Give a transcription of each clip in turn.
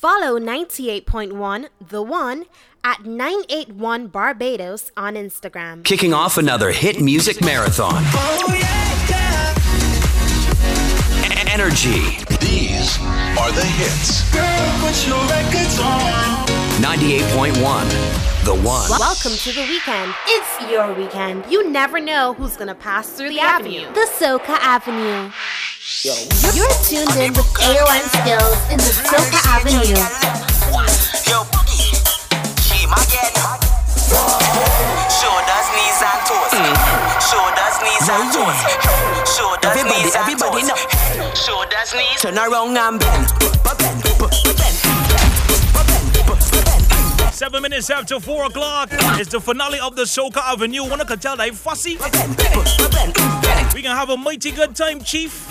Follow 98.1 The One at 981 Barbados on Instagram. Kicking off another hit music marathon. Oh, yeah, yeah. Energy. These are the hits. Girl, put your records on. 98.1. The One. Welcome to the weekend. It's your weekend. You never know who's gonna pass through the avenue. The Soca Avenue. Yo. You're tuned in with AON Skills in the Soca Avenue. Yo, boogie. She my get. Shoulders, knees, and toes. Shoulders, knees, and toes. Shoulders, knees, and toes. Shoulders, knees. Turn around and bend. 7 minutes after 4 o'clock is the finale of the Soca Avenue. Wanna can tell that fussy? We can have a mighty good time, Chief.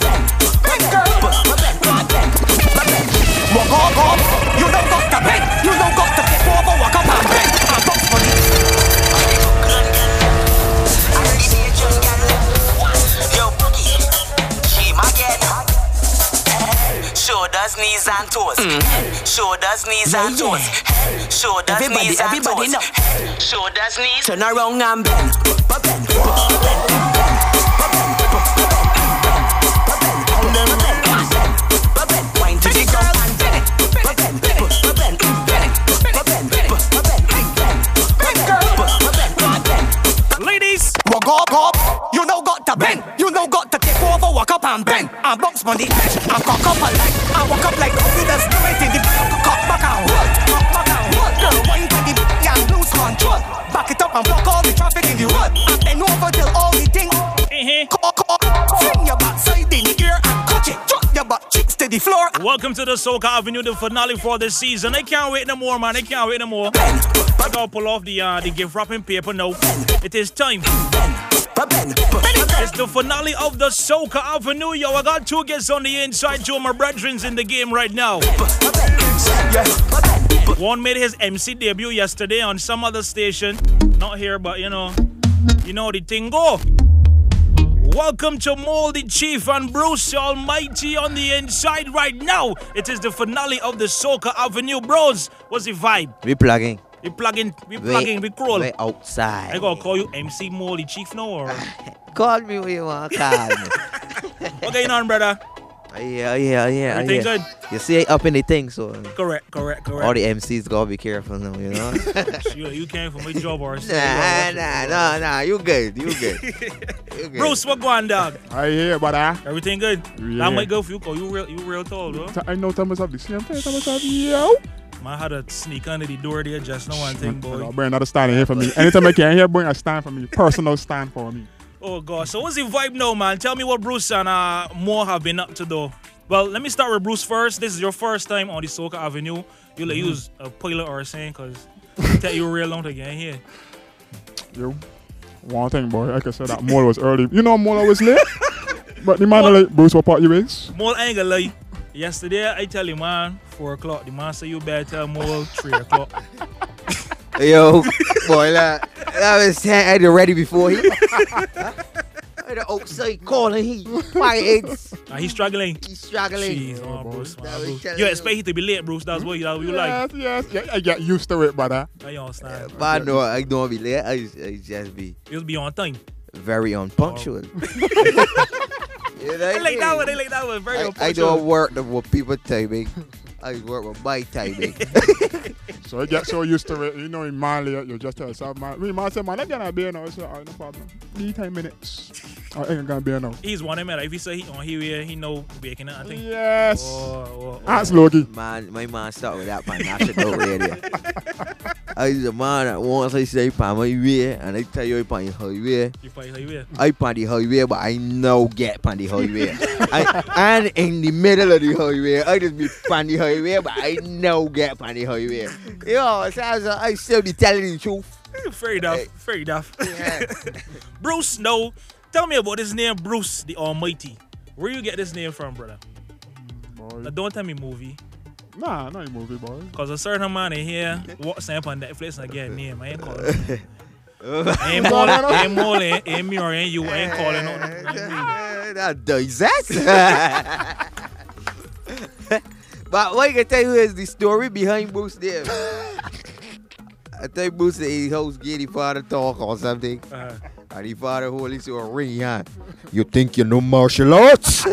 Shoulders, knees, and toes. Shoulders, knees, and toes. Shoulders, knees, and toes. Shoulders, knees. Turn around and bend. Wine to the ground and bend it. Ladies, walk up. You know got to bend. You know got to take over. Walk up and bend. I box money. I cock up and like. I walk up like coffee that's doing it. Cock back and roll. Cock back and roll. Girl, wine to the beat and lose control. Back it up and block all the traffic in the road. And bend over till all the thing. Swing your backside in the ear and catch it. Drop your butt cheeks to the floor. Welcome to the Soca Avenue, the finale for this season. I can't wait no more, man. I can't wait no more. I gotta pull off the gift wrapping paper now. It is time. It's the finale of the Soca Avenue. Yo, I got two guests on the inside. Two of my brethren's in the game right now. One made his MC debut yesterday on some other station. Not here, but you know the thing go. Welcome to Moldy Chief and Bruce Almighty on the inside right now. It is the finale of the Soca Avenue. Bros, what's the vibe? We crawl. We outside. I gotta call you MC Moldy Chief now, or? Call me what you want, call me. What's going on, brother? Yeah. Everything good? You see it up in the thing, so. Correct. All the MCs gotta be careful now, you know? You came for my job or something. Nah, you good. Bruce, what going on, dog? Brother. Everything good? Yeah. That might go for you, because you real tall, bro. I know Thomas have the same thing, Thomas have yo. Man, I had to sneak under the door there just now and think, boy. No, Brian, not a stand here for me. Anytime I can hear Brian, I stand for me. Personal stand for me. Oh, God. So what's the vibe now, man? Tell me what Bruce and Mo have been up to, though. Well, let me start with Bruce first. This is your first time on the Soca Avenue. You like use a pilot or a saying, because take you real long to get in here. Yo, one thing, boy. Like I said, that Mo was early. You know Mo was late? But the man like, Bruce, what part you is? Mo ain't gonna lie. Yesterday, I tell him, man, 4 o'clock. The man say you better more 3 o'clock. Yo, boy, that was saying I ready before him. I the outside calling him. He's struggling. Jeez, oh, Bruce, Bruce. You expect him to be late, Bruce. That's what you like. Yes. I get used to it, brother. I understand. But no, I don't be late. I just be. You'll be on time. Very unpunctual. Oh. You know I like that one. Very unpunctual. I don't work with people timing. I work with my timing. So I get so used to it. You know, in Mali, you just tell yourself, man. Me, man, say, man, I'm going to be here now. I say, oh, no problem. Need 10 minutes. I ain't going to be here now. He's one of them. If he say he on here, he know baking it, I think. Yes. Oh. That's Logie. Man, my man start with that, man. I should know radio. I was a man that once I say, I'm on highway, and I tell you, I'm on the highway. I'm on the highway, but I now get on the highway. And in the middle of the highway, I just be on the highway, but I now get on the highway. You know, so I still be telling the truth. Fair enough. Yeah. Bruce, no. Tell me about this name, Bruce the Almighty. Where you get this name from, brother? Now, don't tell me movie. Nah, not a movie, boy. Because a certain man in here walks up on Netflix and I get a name. I ain't calling it. I ain't calling it. Ain't me or ain't you. I ain't calling it. That does that. But what I can tell you is the story behind Bruce there. I think Bruce said his host gave his father talk or something. Uh-huh. And his father hold his to a ring, huh? You think you know martial arts?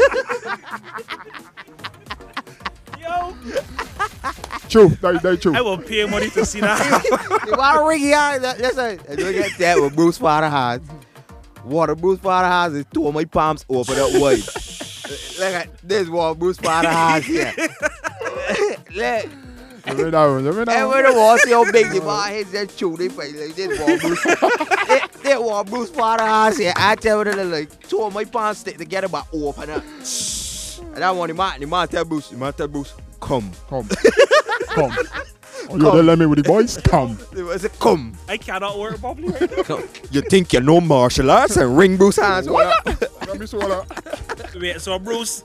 Yo. True, that's true. I will pay money to see that. If I ring here, listen, look at that with Bruce's father has. What a Bruce's father has is two of my palms open up wide. Look at this one Bruce's father has here. Look. And when the wall see how big the bar is, just show their face. Like, this one Bruce. That one Bruce's father has here. I tell them, like, two of my palms stick together but open up. And I want the man tell Bruce, come. Come. Oh, you don't let me with the boys? Come. I said, come. I cannot work properly right now. Come. You think you know martial arts and ring Bruce's hands? Wait, so Bruce,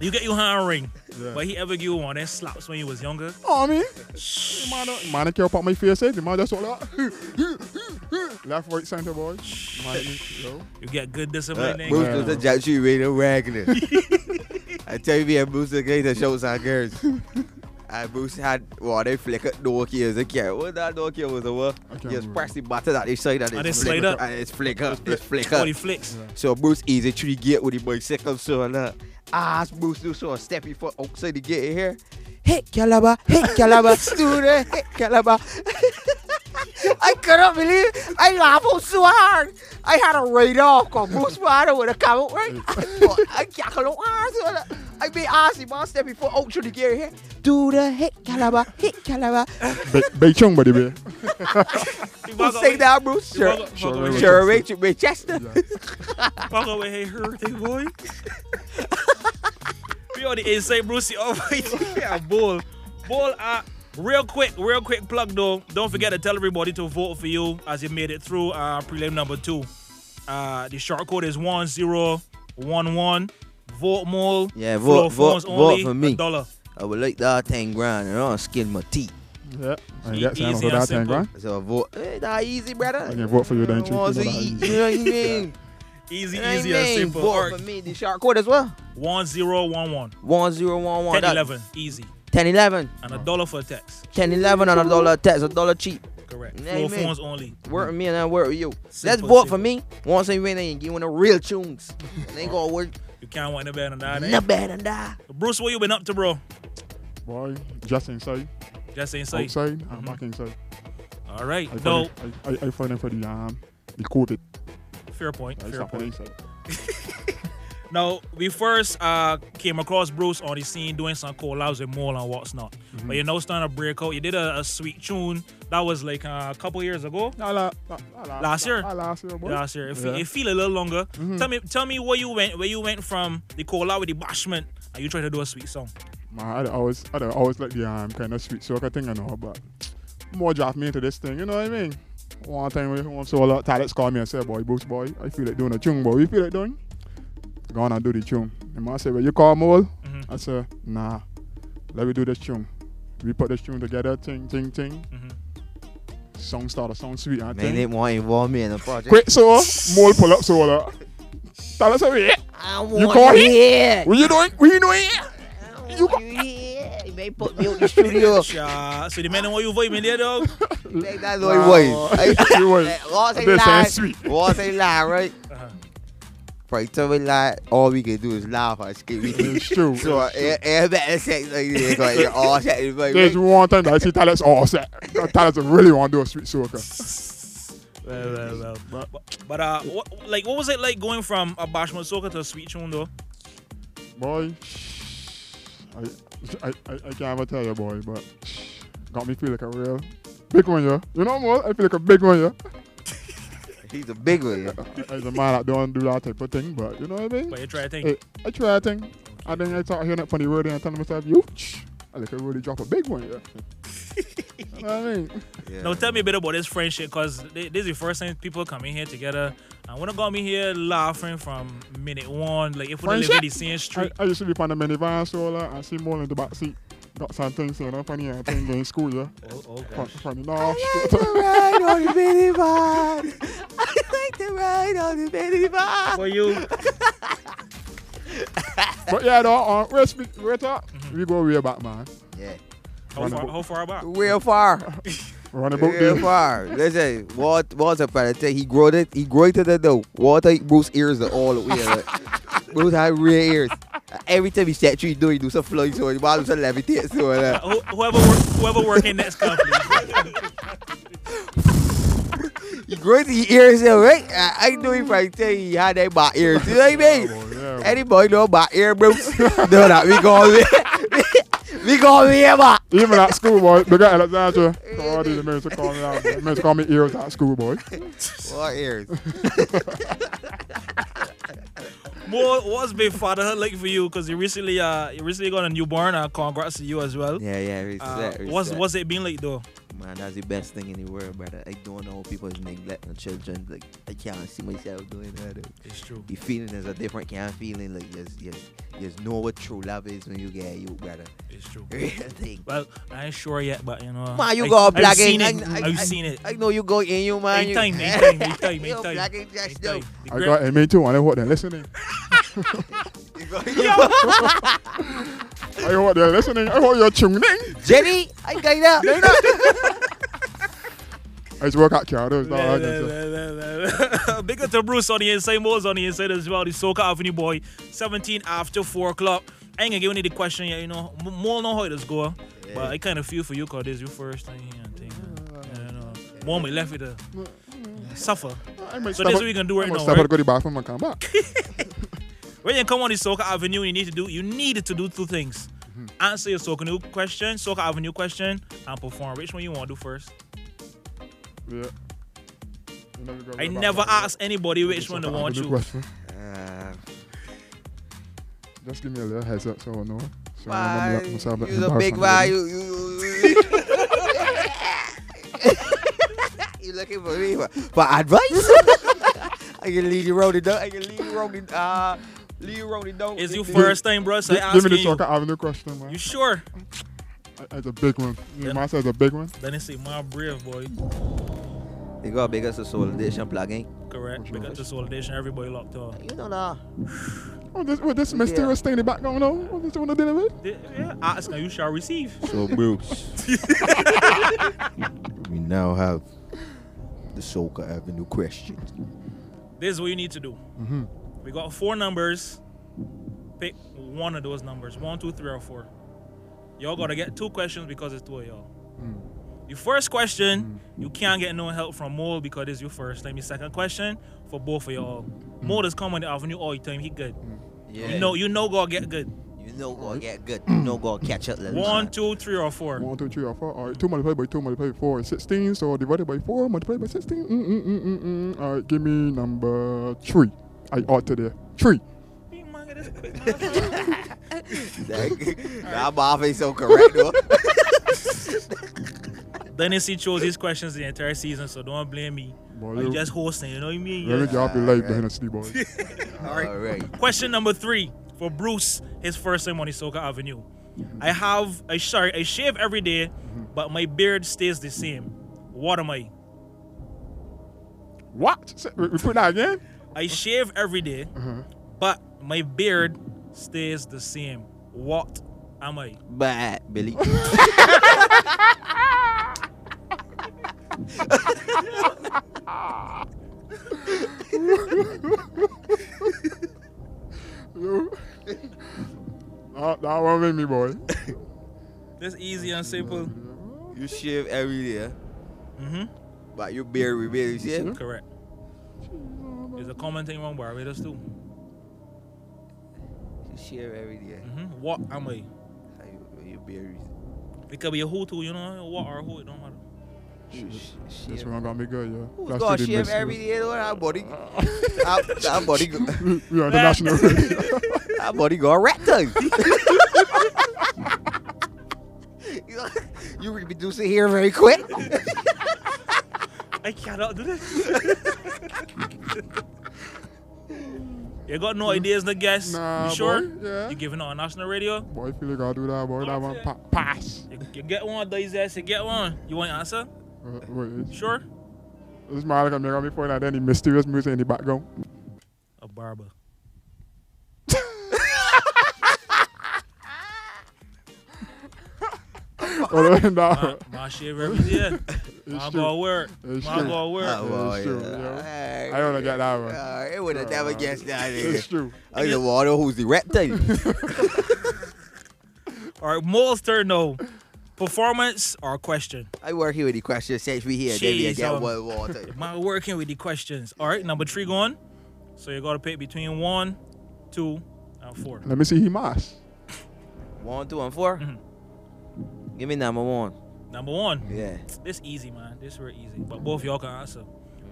you get your hand ring, yeah. But he ever give you one that slaps when you was younger? Oh, I mean, man, I care about my face, the man just all that. Left, right, center, boy. You get good discipline. Bruce does a judge with a Wagner. I tell you, me Bruce the guy that shows our girls. And Bruce had, well, they flickered door keys. They care. What that door key was over? He was pressed the button at his side and it's flicked up. And it's flicked up. It's flicked up. So Bruce easy through the gate with the bicycle. So now, ask Bruce to sort of step his foot outside the gate here. Hey, Calabar, student, hey, Calabar. I cannot believe it. I laughed so hard. I had a radar off Bruce's father with a camera. I cackled hard. I be asking my step before out through the gear here. Do the hit Calabar. Big chung, buddy, man. You say that, Bruce? Sure, Rachel, Manchester. Fuck away, hey, hurting boy. We on the inside, Brucey. Oh, yeah, ball up. Real quick plug though. Don't forget to tell everybody to vote for you as you made it through prelim number 2. The short code is 1011. Vote more. Yeah, vote for me. $1. I would like that 10 grand and I'll skin my teeth. Yeah, I get that for that 10 grand. So vote. That easy, brother. I can vote for you, don't you? You know what I mean? Easy and simple. Vote for me. The short code as well. 1011. 1011. 1011. Easy. 10-11. And $1 for a text. 10-11 and $1 a text. $1 cheap. Correct. Four phones only. Work with me and I work with you. Let's vote for me. Once I win, I ain't giving no real tunes. It ain't gonna work. You can't want no better than that, eh? No better than that. Bruce, what you been up to, bro? Boy, just inside. Outside, and back inside. All right. I fighting for the COVID. Fair point. Now, we first came across Bruce on the scene doing some collabs with Mole and what's not. Mm-hmm. But you're now starting to break out. You did a sweet tune that was like a couple years ago. Last year. It feel a little longer. Mm-hmm. Tell me where you went from the collab with the Bashment and you tried to do a sweet song. Man, I always like the kind of sweet soca thing and all, but more draft me into this thing, you know what I mean? One time we saw a lot of talents call me and said, boy, Bruce, boy, I feel like doing a tune, boy. You feel like doing? Go on and do the tune. And I said, well, you call Mole? Mm-hmm. I said, nah, let me do this tune. We put this tune together, ting. Mm-hmm. Song started, sound sweet. Man, they want to involve me in the project. Quick, so, Mole pull up, so, tell us, hey, you call him? What you doing? You call him? They put me in the studio. So, the man don't want you voice in there, dog? Like that little voice. What's a lie, right? Right, so we like all we can do is laugh and skip. It's true. So it's better sex like this. Like you're all set. There's one time that I see talents all set. Talents really want to do a sweet soca. Well. But what was it like going from a Bashment soca to a sweet tune though? Boy, I can't ever tell you, boy, but got me feel like a real big one, yeah. You know what? I feel like a big one, yeah. He's a big one. He's a man that don't do that type of thing, but you know what I mean? But you try a thing. I try a thing. And then I start hearing it from the road and I tell myself, you, I like I really drop a big one, yeah. You know what I mean? Yeah. Now tell me a bit about this friendship, because this is the first time people come in here together. And when I got me here laughing from minute one, like if we don't live in the same street. I used to be on the minivan stroller and see more in the back seat. Got some things, you know, funny and things in school, yeah. Oh, funny. No, I like to ride on the minivan. I like to ride on the minivan. For you. But yeah, though, on we go way back, man. Yeah. How far back? Way far. Run about way far. Listen, water predator, he growed to the dough. Water, Bruce ears are all the way. Bruce had real ears. Every time he set tree, he do some flying, so he bottom some levitate, so whoever work in next company. He grows his ears, right? I know if I tell you he had that bad ears. You know what I mean? Yeah, anybody know about ear, Bruce? No, that we call it. We call me Emma. Even at school, boy. They got Alexandra. All these men call me out. Men call me ears at school, boy. What ears? Mo, what's big fatherhood like for you? Because you recently got a newborn. Congrats to you as well. Yeah. What's it been like though? Man, that's the best thing in the world, brother. I don't know how people is neglecting children. Like, I can't see myself doing that. It's true. The feeling is a different kind of feeling. Like, just know what true love is when you get you, brother. It's true. Real thing. Well, I ain't sure yet, but you know. Man, you got black in. I've seen it. I know you go in you, man. Eight time. You black in Josh, though. I got in me too, and I hope they're listening. I hope they're listening. I hope you're tuning. Jenny, I got that. I just work out Kiara's. Big up to Bruce on the inside, Mo's on the inside as well. The Soca Avenue boy, 17 after 4 o'clock. I ain't gonna give you the question yet, you know. Mo know how it is going, yeah. But I kind of feel for you because this is your first time here and thing. Yeah. Mo might left with a suffer. So this is what we can do right now. I'm gonna go to the bathroom and come back. When you come on the Soca Avenue, you need to do two things. Answer your Soca Avenue question, and perform. Which one you want to do first? Yeah. I never ask anybody which one they want you. Just give me a little heads up so I know. So why? You're a big guy. You looking for me for advice? I can lead you around the door. It's your first time, bro. So give me the Soca Avenue question, man. You sure? That's a big one. Yeah. Mine says a big one. Then it's my brave boy. They got big as a Soul Addiction plugin. Correct. Big as a Soul Addiction. Everybody locked up. You don't know. This mysterious thing in the background, though. What this you want to deal with? Yeah. Ask and you shall receive. So, Bruce. We now have the Soca Avenue question. This is what you need to do. Mm-hmm. We got 4 numbers. Pick one of those numbers. 1, 2, 3, or 4. Y'all gotta get 2 questions because it's 2 of y'all. Mm. The first question, you can't get no help from Mo because it's your first time. The second question for both of y'all. Mo does come on the avenue all the time. He good. Yeah. You know God get good. You know God get good. You know God catch up. 1, 2, 3, or 4. 1, 2, 3, or 4. All right. 2 multiplied by 2 multiplied by 4 is 16. So divided by 4 multiplied by 16. All right. Give me number 3. I ought to do 3. That mouth ain't so correct though. Dennis chose these questions the entire season, so don't blame me. Boy, I'm just hosting, you know what I mean? Let me drop your life behind a sleep, boy. Alright. Question number 3 for Bruce, his first time on the Soca Avenue. I shave every day, but my beard stays the same. What am I? What? Repeat that again? I shave every day, but my beard stays the same. What am I? Bad, Billy. That one with me, boy. That's easy and simple. You shave every day, but your beard remains the same. Correct. It's a common thing around Barbados too. Shave every day. What am I? Your berries. It could be a who too, you know. What or who, it don't matter. That's where I'm gonna be good, yeah. Who's gonna shave every day though? Our body, our body. We are international. Our body got rectum. You reduce it here very quick. I cannot do this. You got no ideas, no guess. Nah, you sure? Boy, yeah. You giving on national radio? Boy, I feel like I'll do that, boy. That one pass. You get one, these ass. You get one. You want to answer? Wait. Sure. This man like I'm making me point out any mysterious music in the background. A barber. $100. My shit every year. My ball work. I don't know that one. It would have never guessed that. It's true. I the water who's the rap thing. All right, Moles turn though. Performance or question? I working with the questions since we here. Jeez, get one water. My working with the questions. All right, number 3 going. So you gotta pick between 1, 2, and 4. Let me see he must. 1, 2, and 4. Mm-hmm. Give me number 1. Number 1. Yeah. This easy, man. This real easy. But both y'all can answer.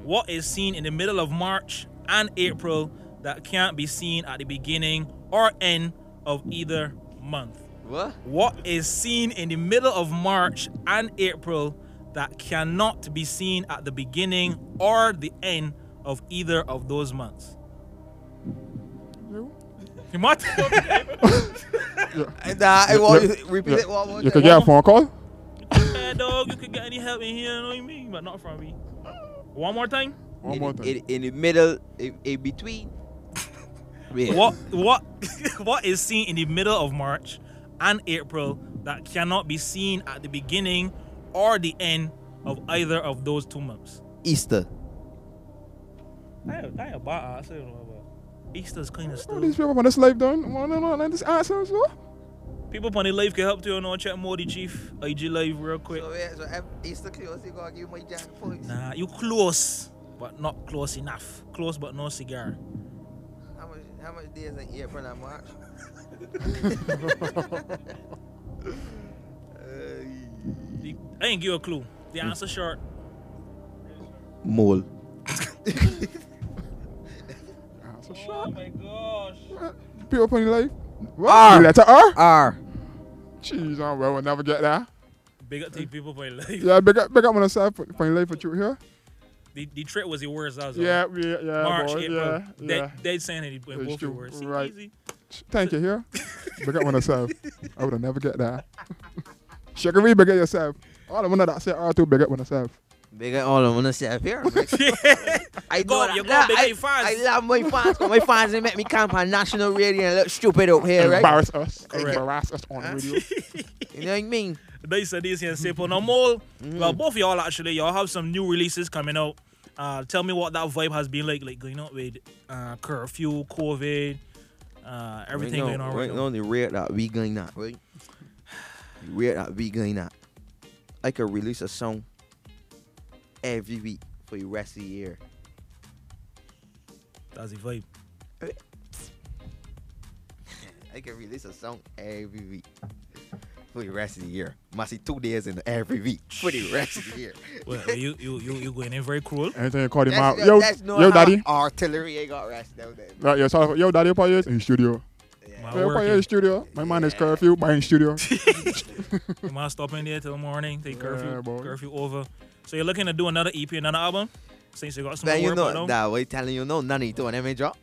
What is seen in the middle of March and April that can't be seen at the beginning or end of either month? What? What is seen in the middle of March and April that cannot be seen at the beginning or the end of either of those months? You might. Repeat it one more time. You could get a phone call? Hey, dog, you could get any help in here, you know what I mean? But not from me. One more time? One more time. In the middle, in between. Yeah. What is seen in the middle of March and April that cannot be seen at the beginning or the end of either of those 2 months? Easter. I ain't bad answer, you know, but Easter's kind of stuff. These people on this live don't want to know this answer as well. People on the live can help you, you know, check Moldy Chief, IG live real quick. So yeah, so Easter close, you gotta give my jack points. Nah, you close, but not close enough. Close but no cigar. How much days in April and March? I ain't give a clue. The answer short. Mole. Oh my gosh. People up on your life. What? R. Letter R? R. Jeez, I will never get that. Big up to people for your life. Yeah, big up on the side for your life for you here. The trick was the words I was on. Yeah. March, boy, April. Yeah. They saying it in both your words. Right. Easy. Thank you, here. Big up on yourself. I would have never get that. Shakari, big up yourself. All the one that said R2, big up on yourself. Big up all the one that said here. I got you. I love my fans. My fans they make me camp on national radio and look stupid up here, right? Embarrass us. Correct. Embarrass us on radio. You know what I mean? They said this here and say, no more. Well, both of y'all actually, y'all have some new releases coming out. Tell me what that vibe has been like going out with curfew, COVID, everything going on right now. The rate that we going at, right? The rate that we going at. I could release a song every week for the rest of the year. That's the vibe. I can release a song every week for the rest of the year. Must be 2 days in every week for the rest of the year. Well, you going in very cruel. Anything you call him out. Yo, daddy. Artillery ain't got rest down there. Right, yo, daddy, up in the studio. Yeah. Studio. My man is curfew. My in studio. You must stop in there till morning. Take curfew over. So you're looking to do another EP, another album? Since you got some more work right now? Nah, we're telling you no, none of you do an job.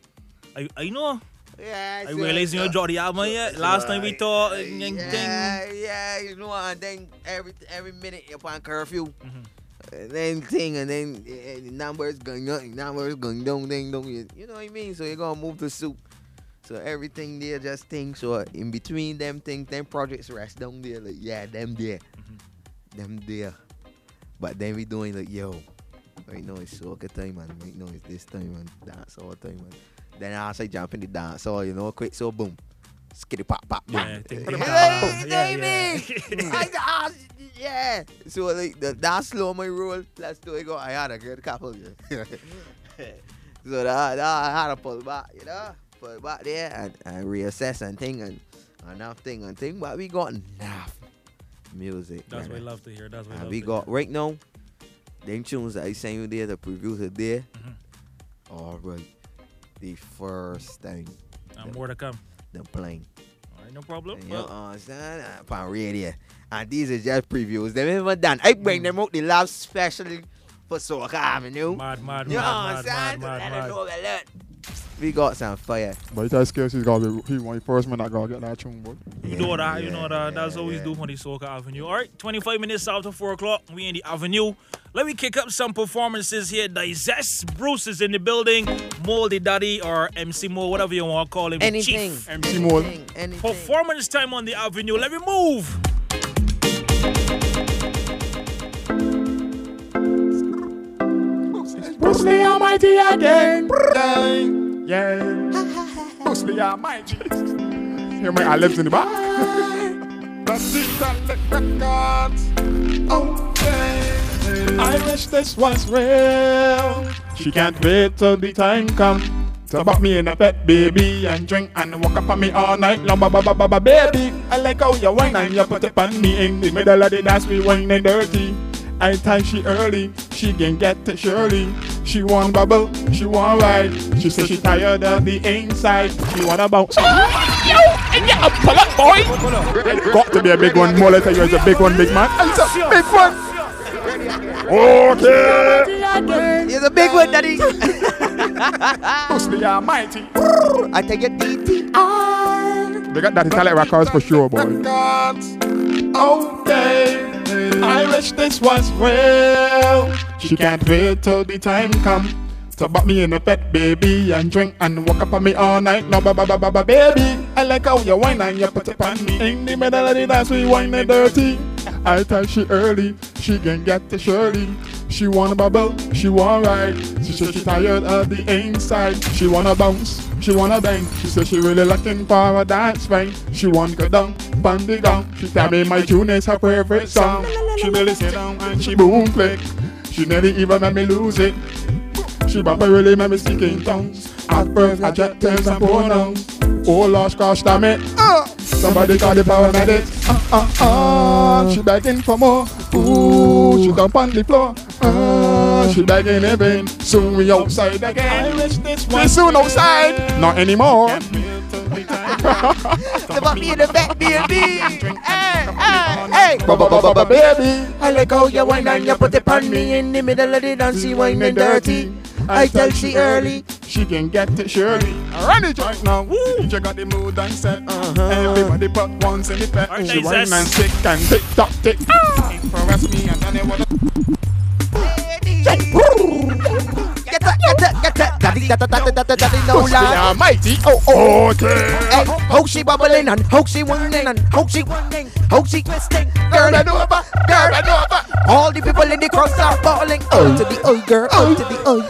I know. Yeah, I realize you don't drop the album yet. Last time we talked. Yeah, you know, and then every minute upon curfew. Mm-hmm. And then the numbers going up, numbers going down, you know what I mean? So you're going to move the soup. So everything there just things. So in between them things, them projects rest down there. Like, yeah, them there. Mm-hmm. Them there. But then we doing like, yo, right now it's soca time, and right now it's this time, and dance all time, and then I say jump in the dance hall, you know, quick, so boom, skitty pop, pop, bam. Yeah. So like that slow my roll. Let's do it. Go. I had a good couple. Yeah. So that I had to pull back, you know, pull back there and reassess and thing and enough thing and thing. But we got enough music. That's what I love to hear. That's what I love to hear. Right now, them tunes that I sent you there, the previews are there. Mm-hmm. All right. The first thing. And more to come. The plane. All right, no problem. You understand? I'm radio. And these are just previews. They never done. I bring them out the lab specially for Soca Avenue. Mad, you understand? Mad. We got some fire. But you tell Skills he's going to be the first man that going to get that tune, boy. Yeah, you know that. That's what we do for the Soca Avenue. All right, 25 minutes after 4 o'clock. We in the Avenue. Let me kick up some performances here. Dizest. Bruce is in the building. Moldy Daddy or MC Mole, whatever you want to call him. Anything. Chief. MC Mole. Performance time on the Avenue. Let me move. ready again. Yeah. Bruce Lee Almighty. Hear my lips in the back. That's it, I okay. I wish this was real. She can't wait till the time comes. So back me in a pet, baby, and drink and walk up on me all night long, ba-ba-ba-ba-ba, baby. I like how you whine and you put it on me in the middle of the dance, we whine and dirty. I time she early, she can get it surely. She want bubble, she want ride. She say she tired of the inside. She want a bounce. Yo, and you a pull up, boy. Got to be a big one, more later you're a big one, big man. It's a big one. Okay. It's a big one, daddy. Mostly Almighty. I take it DTR. They got that Italian records for sure, boy. Okay. I wish this was real. She can't wait till the time comes. So back me in a pet, baby, and drink and walk up on me all night. No, ba-ba-ba-ba-ba, baby. I like how you whine and you put it on me. In the middle of the dance, we whine and dirty. I tell she early, she can get it surely. She wanna bubble, she wanna ride. She says she tired of the inside. She wanna bounce, she wanna bang. She says she really looking for a dance bang. She wanna go down, band the gong. She tell me my tune is her favorite song. She really sit down and she boom click. She nearly even made me lose it. She bubble really made me speak in tongues. Adverbs, adjectives and pronouns. Oh Lord, gosh damn it. Somebody call the paramedics. She begging for more. Ooh, she dump on the floor. She begging in vain. Soon we outside again. I wish this we soon outside. Not anymore. So put me in the back, baby. Hey, hey, baby. I like how you whine and you put it on me in the middle of the dance. She whine and dirty. I tell she early, she can get it surely. Run it right now, woo! Check out the mood and set. Everybody put once in the pet. She whine and stick and tick tock tick. Impress me and then it was. Get that, daddy, no lie. Mighty, oh, okay. Hey, how she bubbling and how she whining and how she twisting. Girl, I know about. All the people in the cross are falling. Oh to the old girl, oh to the old.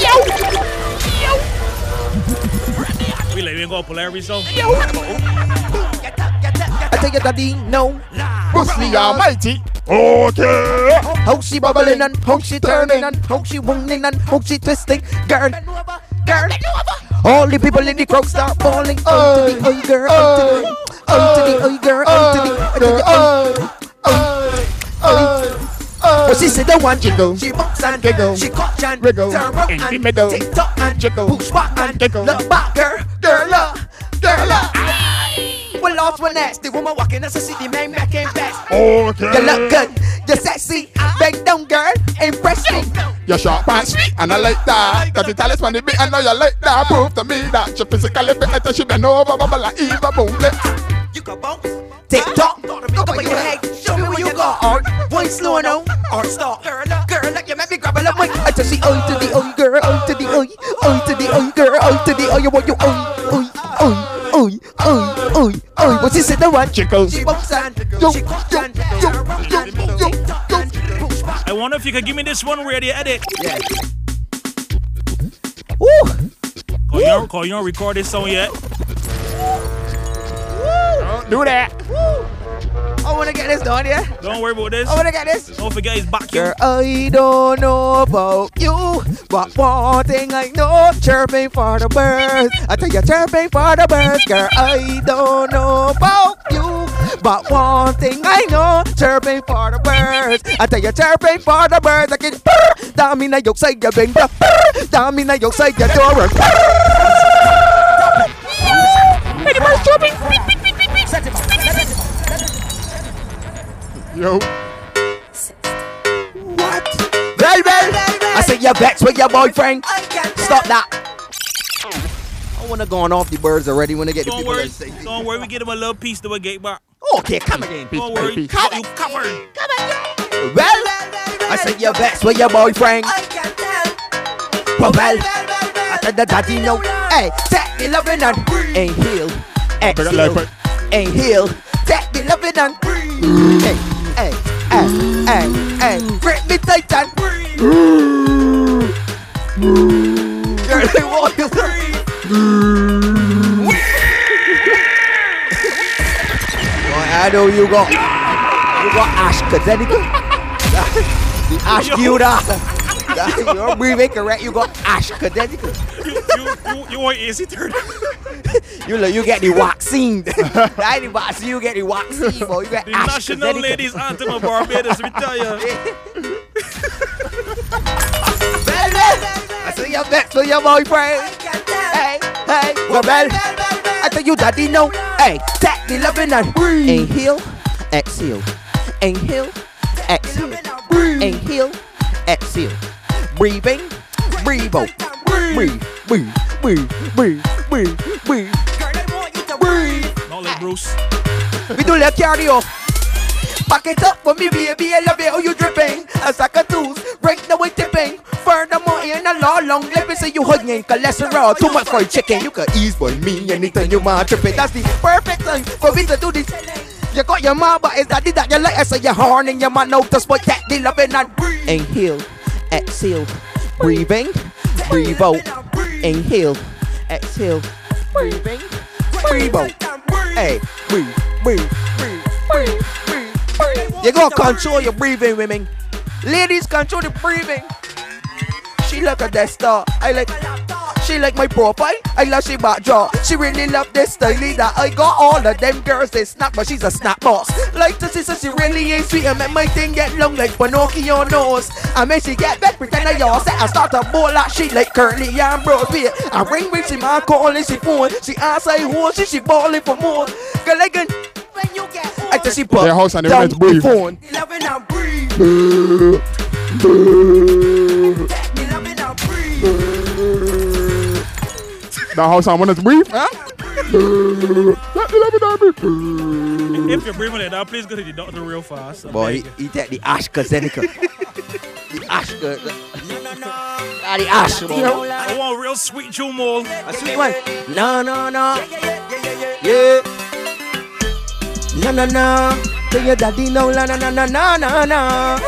Yo. We let him go Polari so. Yo. I tell you daddy, no. Bruce Lee Almighty. Okay. How she bubbling and how she turning and how she whining and how she twisting. Girl. All the people in the crowd start falling. Oh to the old girl, oh to the old girl. Oh, she said the one jiggle. She bumps and giggle. She caught and wriggle. Turn up and middle. Tick tock and jiggle. Push back and giggle. Look back, girl up. We're lost, we're nasty. Woman walking us, I see the man making fast. Okay. You look good. You're sexy. Bang down, girl. Impress me. You're sharp and sweet, and I like that. Got the talents when they beat, I know you like that. Prove to me that you're physically better. She been over, bubble like Eva Boomlet. You got bounce, tick tock, look up your head, show me what you got. Art, boy, slow now, art stop. Girl, like you make me grab a little mic. I just see oi to the oi, girl, oi to the oi, oi to the oi, girl, oi to the oi. You want you oi. What's this in the one? Chickles. I wonder if you could give me this one where they edit. Yeah. Ooh. Can you record this song yet? Do that. Woo. I want to get this done, yeah? Don't worry about this. I want to get this. Don't forget his back here. I don't know about you, but one thing I know, chirping for the birds. I tell you, chirping for the birds. Girl, I don't know about you, but one thing I know, chirping for the birds. I tell you, chirping for the birds. I can burr, down in the yoke side, you bang the burr, down in the yoke side, you door and burr. Anybody chirping? Yo. What? Well. I said you're vexed with your boyfriend. Stop that. I wanna go on off the birds already when I get the people that say. Don't worry, we get him a little piece to a gate back. Okay, come again. Don't worry, you covered. Come again. Well, I said you're vexed with your boyfriend. Well, I said the daddy no. Hey, take the loving and inhale, exhale, inhale, take the loving and breathe. Hey. Hey, hey, grip me tight and I know you got ash Kazenica. The ash Gilda. You're breathing correct, you got ash Kazenica. You want easy turn. You get the vaccine. That the vaccine, you get the vaccine, boy. You get the ash National Kazenica. Ladies Anthem of Barbados, we tell you. I see your back to your boyfriend. Hey, hey, we're ready. I tell you daddy know. Hey, tap the loving and breathe. Inhale, exhale. Inhale, exhale. Inhale, exhale. Breathing, breathe out. Breathe, breathe, breathe, breathe, breathe, breathe. Now let Bruce. We do let cardio. Pack it up for me, baby, I love it, oh, you dripping. A sack of tools, right now we're tipping. Furthermore, in a law, long living, say you hugging cholesterol. Too much for your chicken, you can ease by me, anything you want tripping. That's the perfect time for me to do this. You got your mom, but it's daddy that you like. I say your horn and your man out to spot that they loving and breathe. Inhale, exhale, breathing, breathe out. Inhale, exhale, breathing, breathe out. Hey, breathe, breathe, breathe, breathe. You gotta control your breathing, women. Ladies, control the breathing. She like a death star. I like. She like my profile. I love she backdrop. She really love this style that I got. All of them girls they snap, but she's a snap boss. Like to see, so she really ain't sweet. I make my thing get long like Pinocchio nose. I make she get back pretend I y'all set. I start to bowl like she like curly and bro beer. I ring with she man calling she phone. She outside home, she balling for more. Girl like a. When you get I just see their house and they want to breathe. Phone. That house I want to breathe. If you're breathing like that, please go to the doctor real fast. Boy, he take the ash Kazenica. The ash. The ash. I want a real sweet jumbo. A sweet one. No. Yeah. Na na na, tell your daddy no la na na na na na na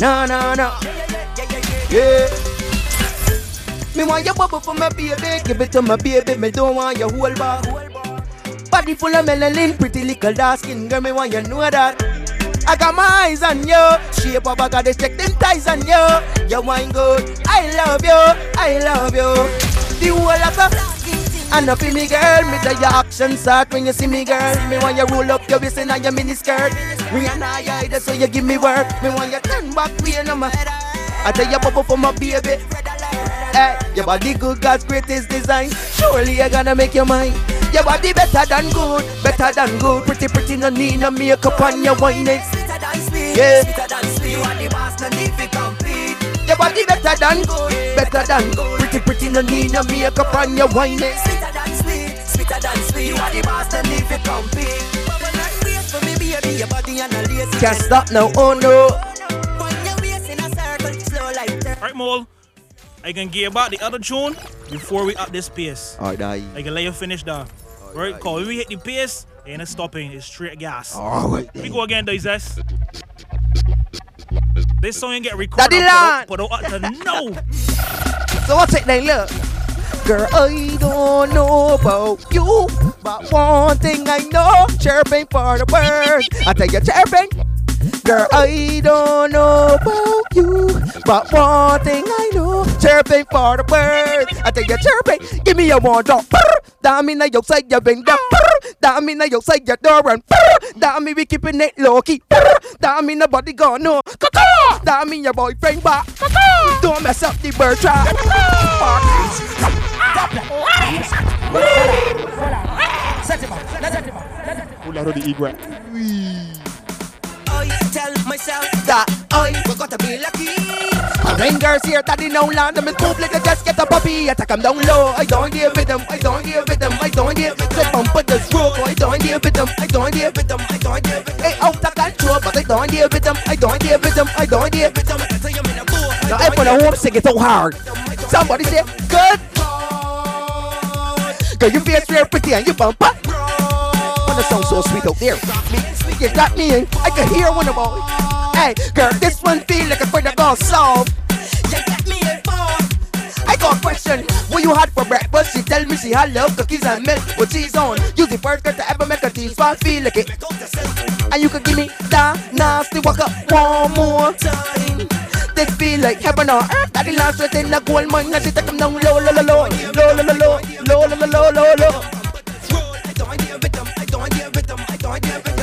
na na na. Yeah. Me want your bubble for my baby, give it to my baby. Me don't want your whole bar. Body full of melanin, pretty little dark skin girl. Me want you know that. I got my eyes on you, shape of I got to check them ties on you. You wine good, I love you, I love you. The whole of. And up in me girl, me tell your actions start when you see me girl. Me want you roll up your waist and your mini skirt. We and I, that's so you give me work. Me want you turn back me and I'm a. I tell you papa for my baby. Hey, your body good, God's greatest design. Surely you're gonna make your mind. Your body better than good, better than good. Pretty, pretty, no need no makeup on your wine. Yeah. You are the boss, no need to compete. Your body better than good, better than good. Pretty, pretty, no need no makeup on your wine. You are the master, leave it complete. Can't stop now, oh no. Alright, Mole. I can get about the other tune before we up this pace. Alright, I can let you finish that. Alright, because when we hit the pace, it ain't stopping, it's straight gas. Alright. We go again, Dizes. This song ain't get recorded. But no. So what's it then, look? Girl, I don't know about you, but one thing I know, chirping for the bird. I tell you, chirping. Girl, I don't know about you, but one thing I know, chirping for the bird. I tell you, chirping. Give me a one dog. Damn in the outside your window. Damn in the outside your door and damn me we keeping it low key. Damn in the body gone no. Damn in your boyfriend back. Don't mess up the bird trap. I tell myself that I forgot to be lucky. I ring girls here that they know land them in public. I just get a puppy. I take them down low. I don't deal with them. I don't deal with them. I don't deal with them. I bump with this road. I don't deal with them. I don't deal with them. I don't deal with them. They out of control, but I don't deal with them. I don't deal with them. I don't deal with them. Now I put a home sing it so hard. Somebody say good. Girl, you feel very pretty and you bump up. But it sounds so sweet out there. You got me in. I can hear one of all. Hey, girl, this one feel like a credible soul. You got me involved. I got a question. What you had for breakfast? She tell me she had love cookies and milk with cheese on. You the first girl to ever make a cheese one feel like it. And you can give me that nasty walk up one more time. They feel like heaven on earth. Daddy last with in the gold mine. And she take them down low, low, low, low, low, low, low, low, low, low, low, low. But I don't hear rhythm, I don't hear rhythm, I don't hear rhythm.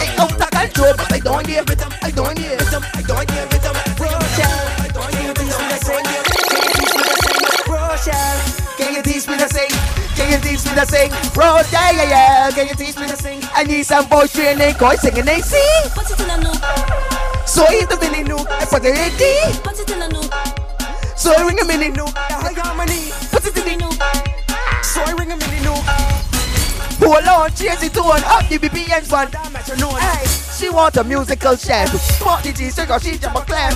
Can you teach me to sing? Can you teach me to sing? Can you teach me to sing? I need some poetry and they go sing and they sing. So it's the mini new, I put it in the. So I ring a mini new, I harmony. Put it in the new. So I ring a mini new. Hold on, change the tone up the BPMs one. Hey, she want a musical chef. Smart the G-string or she jump a clap.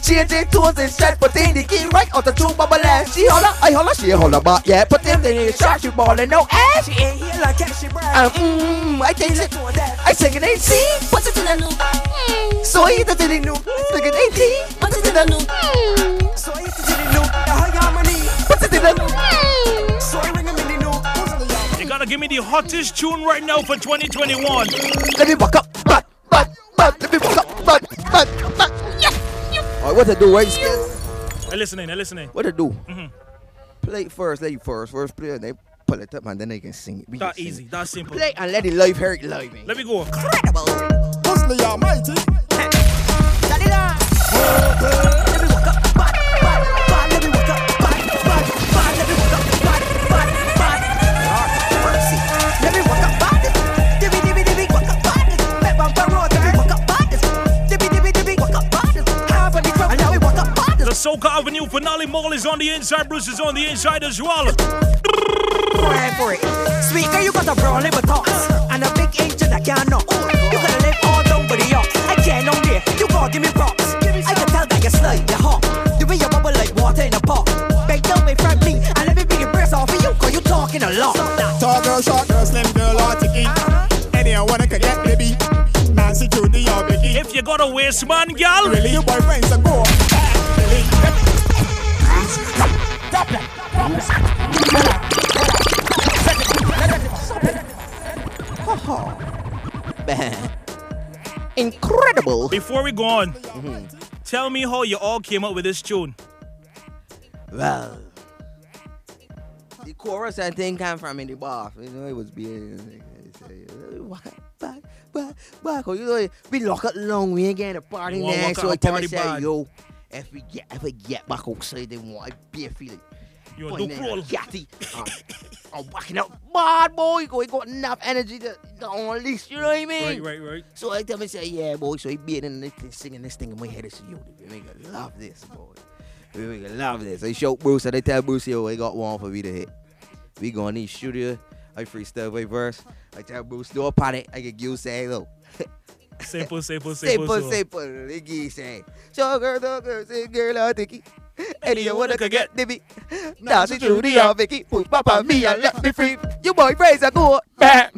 Changing tones instead, but then the key right out the true bubble ass. She holla, I holla, she holla, but yeah, but them they ain't shot, she ballin' no ass. She ain't here like that, she brag. I think she, I sing it ain't see. What's it in the new? So I eat it in the new. Sing it ain't see. What's it in the new? So I eat it in the new. The high harmony. What's it in the new? So I ring a mini new. Gotta give me the hottest tune right now for 2021. Let me back up, but, let me back up, but. Yeah. Alright, what to do, right? I'm listening. What to do? Mm-hmm. Play it first, let you first play, and they pull it up, and then they can sing it. That's easy, that's simple. Play and let the live hear it live. Let me go. Incredible. Bruce Lee Almighty. Let me walk up, but, let me walk up, but, let me walk up. The Soca Avenue finale. Mall is on the inside. Bruce is on the inside as well. For it. Sweet girl, you got a problem with us. And a big angel that can't know. You gotta live all over the yard. I can't know there. You gotta give me props. I can tell that you slay your heart. The way you bubble like water in a pot. Bake down my friend me. And let me be the press off of you. Cause you talking a lot. Tall girl, short girl, slim girl, all ticky. Anyone I can get baby. Nancy to the yard. If you got a waste man, girl. Really, your boyfriend's a go. Incredible. Before we go on, tell me how you all came up with this tune. Well, the chorus I think came from in the bath. You know, it was being. We lock up long. We ain't getting a party now. So I tell myself, yo. If we get back outside, they want a beer feeling. You're no cool. I'm walking out bad, boy. You got enough energy to unleash, you know what I mean? Right. So I tell me, say, yeah, boy. So I beat in this thing, singing this thing in my head. I said, yo, we gonna love this, boy. We gonna love this. I show Bruce, and I tell Bruce, yo, I got one for me to hit. We gonna need studio. I freestyle my verse. I tell Bruce, don't panic. I can give say, look. Simple. Iggy say, "So girl, say girl, I think anyone that can get the beat. Now she through the old Vicky, put Papa me and let me free. You boyfriends are cool,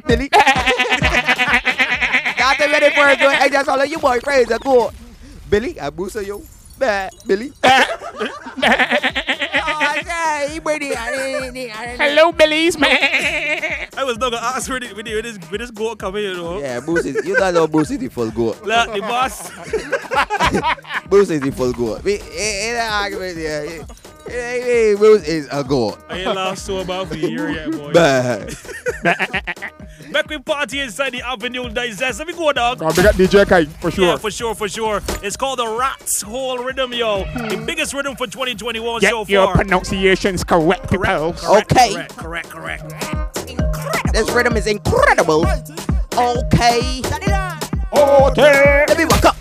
Billy. Got the ready for it, boy. I just all you boyfriends are cool, Billy. I boost you, Billy. Hello, Billy's man. I was not gonna ask for it with this goat coming, you know. Yeah, Bruce is, you don't know Bruce is the full goat. Look, the boss. Bruce is the full goat. In an argument, yeah. Bruce is a goat. I ain't lost so about for a year yet, boy. Back with party inside the Avenue Digest. Let me go, dog. We got DJ Kai, for sure. Yeah, for sure. It's called the Rat's Hole Rhythm, yo. The biggest rhythm for 2021 so far. Get your pronunciations correct, people. Okay. Correct. Incredible. This rhythm is incredible. Okay. Let me walk up.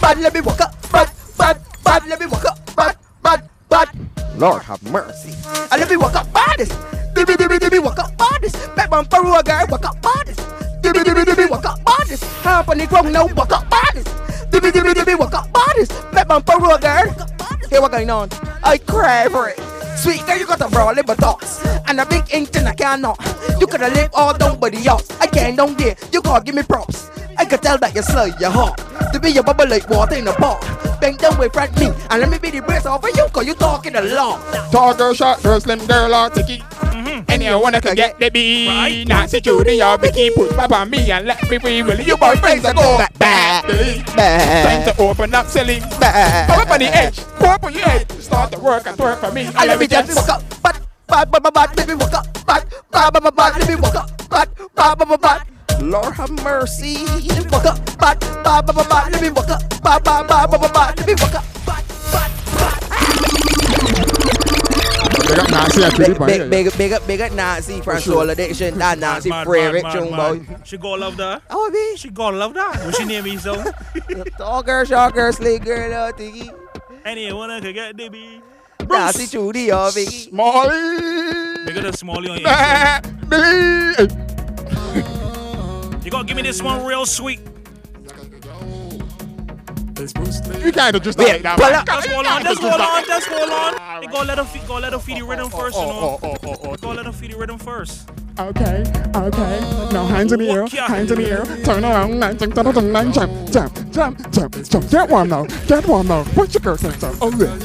Bad. Let me walk up. Bad. Let me walk up. Bad. Lord have mercy. And let me walk up. Baddest. Dibby, walk up bodies. Back on Peru, girl, walk up bodies. Dibby, walk up bodies. Half on the ground, no, walk up bodies. Dibby, walk up bodies. Back on Peru, girl. Here, what's going on? I cry for it. Sweet girl, you got a raw liver thoughts. And a big engine, I cannot. You coulda live all down by the yachts. I can't down there. You gotta give me props. I can tell that you slay your heart. to be a bubble like water in a pot. Bend down with front me and let me be the brace over you, cause you talking a lot. Tall girl, short girl, slim girl, or ticky. Anyone that can get the beat. Right. Nancy, Judy, your Vicky, put pop on me and let me be with you boyfriends that go back. Time to open up, silly. Come up on the edge, go up on your edge. Start to work and work for me. I let me just walk up, but, let me walk up, but, let me walk up, but. Lord have mercy. Let me walk up, but, let me walk up, but, let me walk up, Big up Nancy from Soul Addiction. That Nancy favorite chung boy. She go love that. Oh baby, she go love that. What she name is so? Tall girl, short girl, slick girl, little tiggy. Anyone can get the beat. Nancy Judy, y'all big. Smally. Bigger than Smally on you. You gotta give me this one real sweet. You gotta just take that. Just hold on. You gotta let her feed the rhythm first, you know. Okay. Now hands in the air, Turn around, jump. Get one now. Put your girl center. Oh yeah.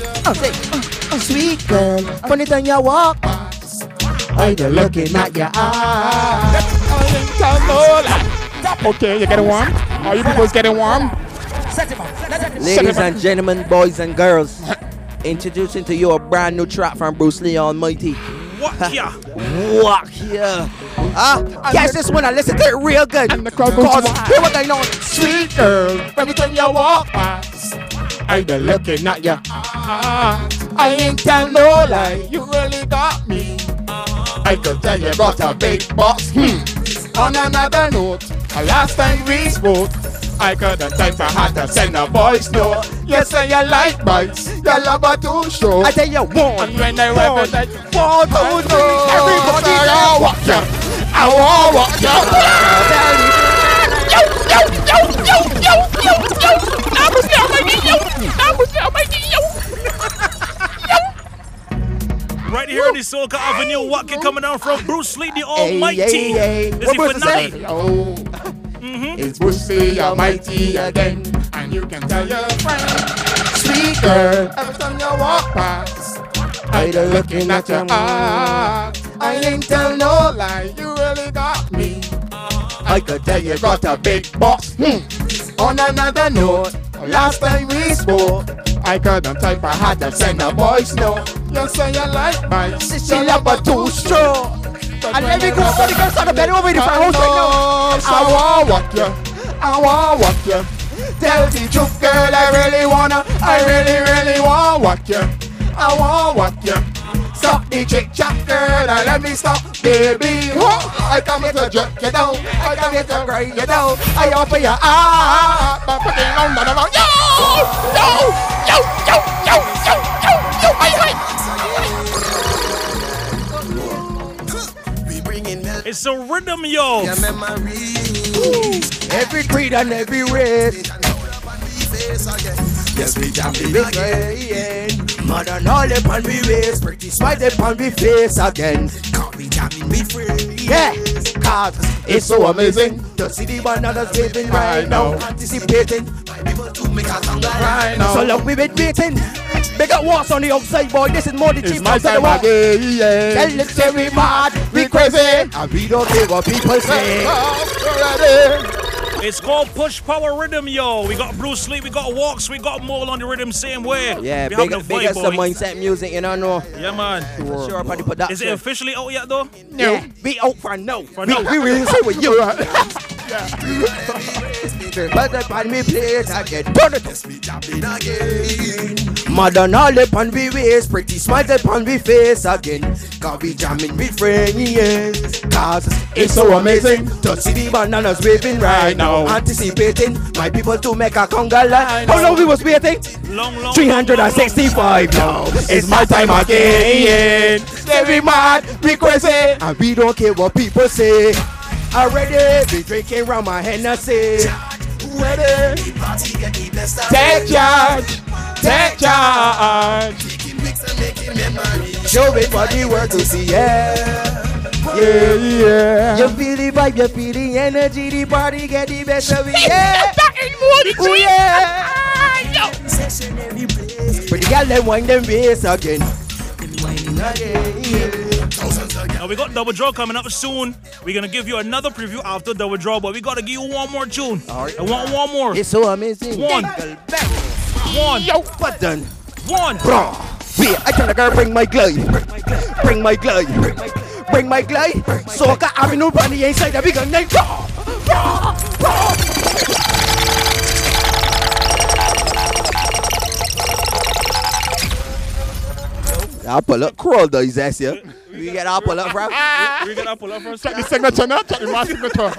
Sweet girl, funny thing you walk. I you looking at your eyes. Okay, you getting warm? Are you people getting warm? Ladies and gentlemen, boys and girls, introducing to you a brand new track from Bruce Lee Almighty. Walk ya. Guess this one, I listen to it real good. Hear what I know. Sweet girl, every time you walk past, I be looking at ya. I ain't tell no lie, you really got me. I could tell you about a big box. On another note, last time we spoke, I couldn't type, I had to send a voice note. You say you like bites, you love her too short. I tell you one, and when I represent 4, 2, 3. Everybody I walk ya, I won't walk ya. Yo. I'm right here in the Soca Avenue, walking coming down from Bruce Lee the Almighty. Hey. This is for nothing. It's Bruce Lee Almighty again, and you can tell your friends. Sweet girl, every time you walk past, I be looking at your heart. I ain't tell no lie, you really got me. I could tell you got a big box. On another note, last time we spoke, I couldn't type, I had to send a voice note. You say you like mine, she love but too strong. And let me go for the girls on the bed over in the house right now. I wanna walk ya. Tell the truth, girl, I really wanna walk ya. I wanna walk ya. Stop the chit-chat, girl, and let me stop, baby. I come here to jerk you down, I come here to grind you down. I offer you but fucking no. Yo, it's a rhythm, yo. Every creed and every race. Yes, we can be again. Mother all upon we ways, pretty smile upon we face again. Cause we can be free. Yeah, cause it's so amazing to see the one that's living right now, anticipating my people to make us hunger right now. So long we been waiting. They got wars on the outside, boy. This is Moldy Chief outside the wall. Tell them say we mad, we crazy, and we don't care what people say. It's called Push Power Rhythm, yo. We got Bruce Lee, we got Walks, we got Mole on the rhythm same way. Yeah, we big the mindset music, you don't know. Yeah, man. Sure about the production. Is it officially out yet, though? No. Yeah. We out for no. We will say with you. But upon me place I get burned to speed up in again. Modern all upon we waist, pretty smile upon we face again. Cause we jamming with friends. Cause it's so amazing to see the bananas waving right now, anticipating my people to make a conga line. How long we was waiting? Long 365 now. It's my time again. Every man we crazy, and we don't care what people say. Already be drinking round my Hennessy. Ready? Take charge. Show it for the world to see. Yeah. You feel the vibe, you feel the energy, the party get the best of it. Yeah. Moldy Chief. Oh, yeah. But the girl them wind them waist again. Now we got Double Draw coming up soon. We're gonna give you another preview after Double Draw, but we gotta give you one more tune. Right. I want one more. It's so amazing. One. Yo, button. One. Bro. Wait, I tell the girl bring my glide. Bring my glide. Bring my glide. Soca Avenue on the inside. We gonna name Raw. Raw. Raw. I'll pull up, crawl though, his ass here. We get our pull up, bro. We get our pull up from check the signature now, check the my signature.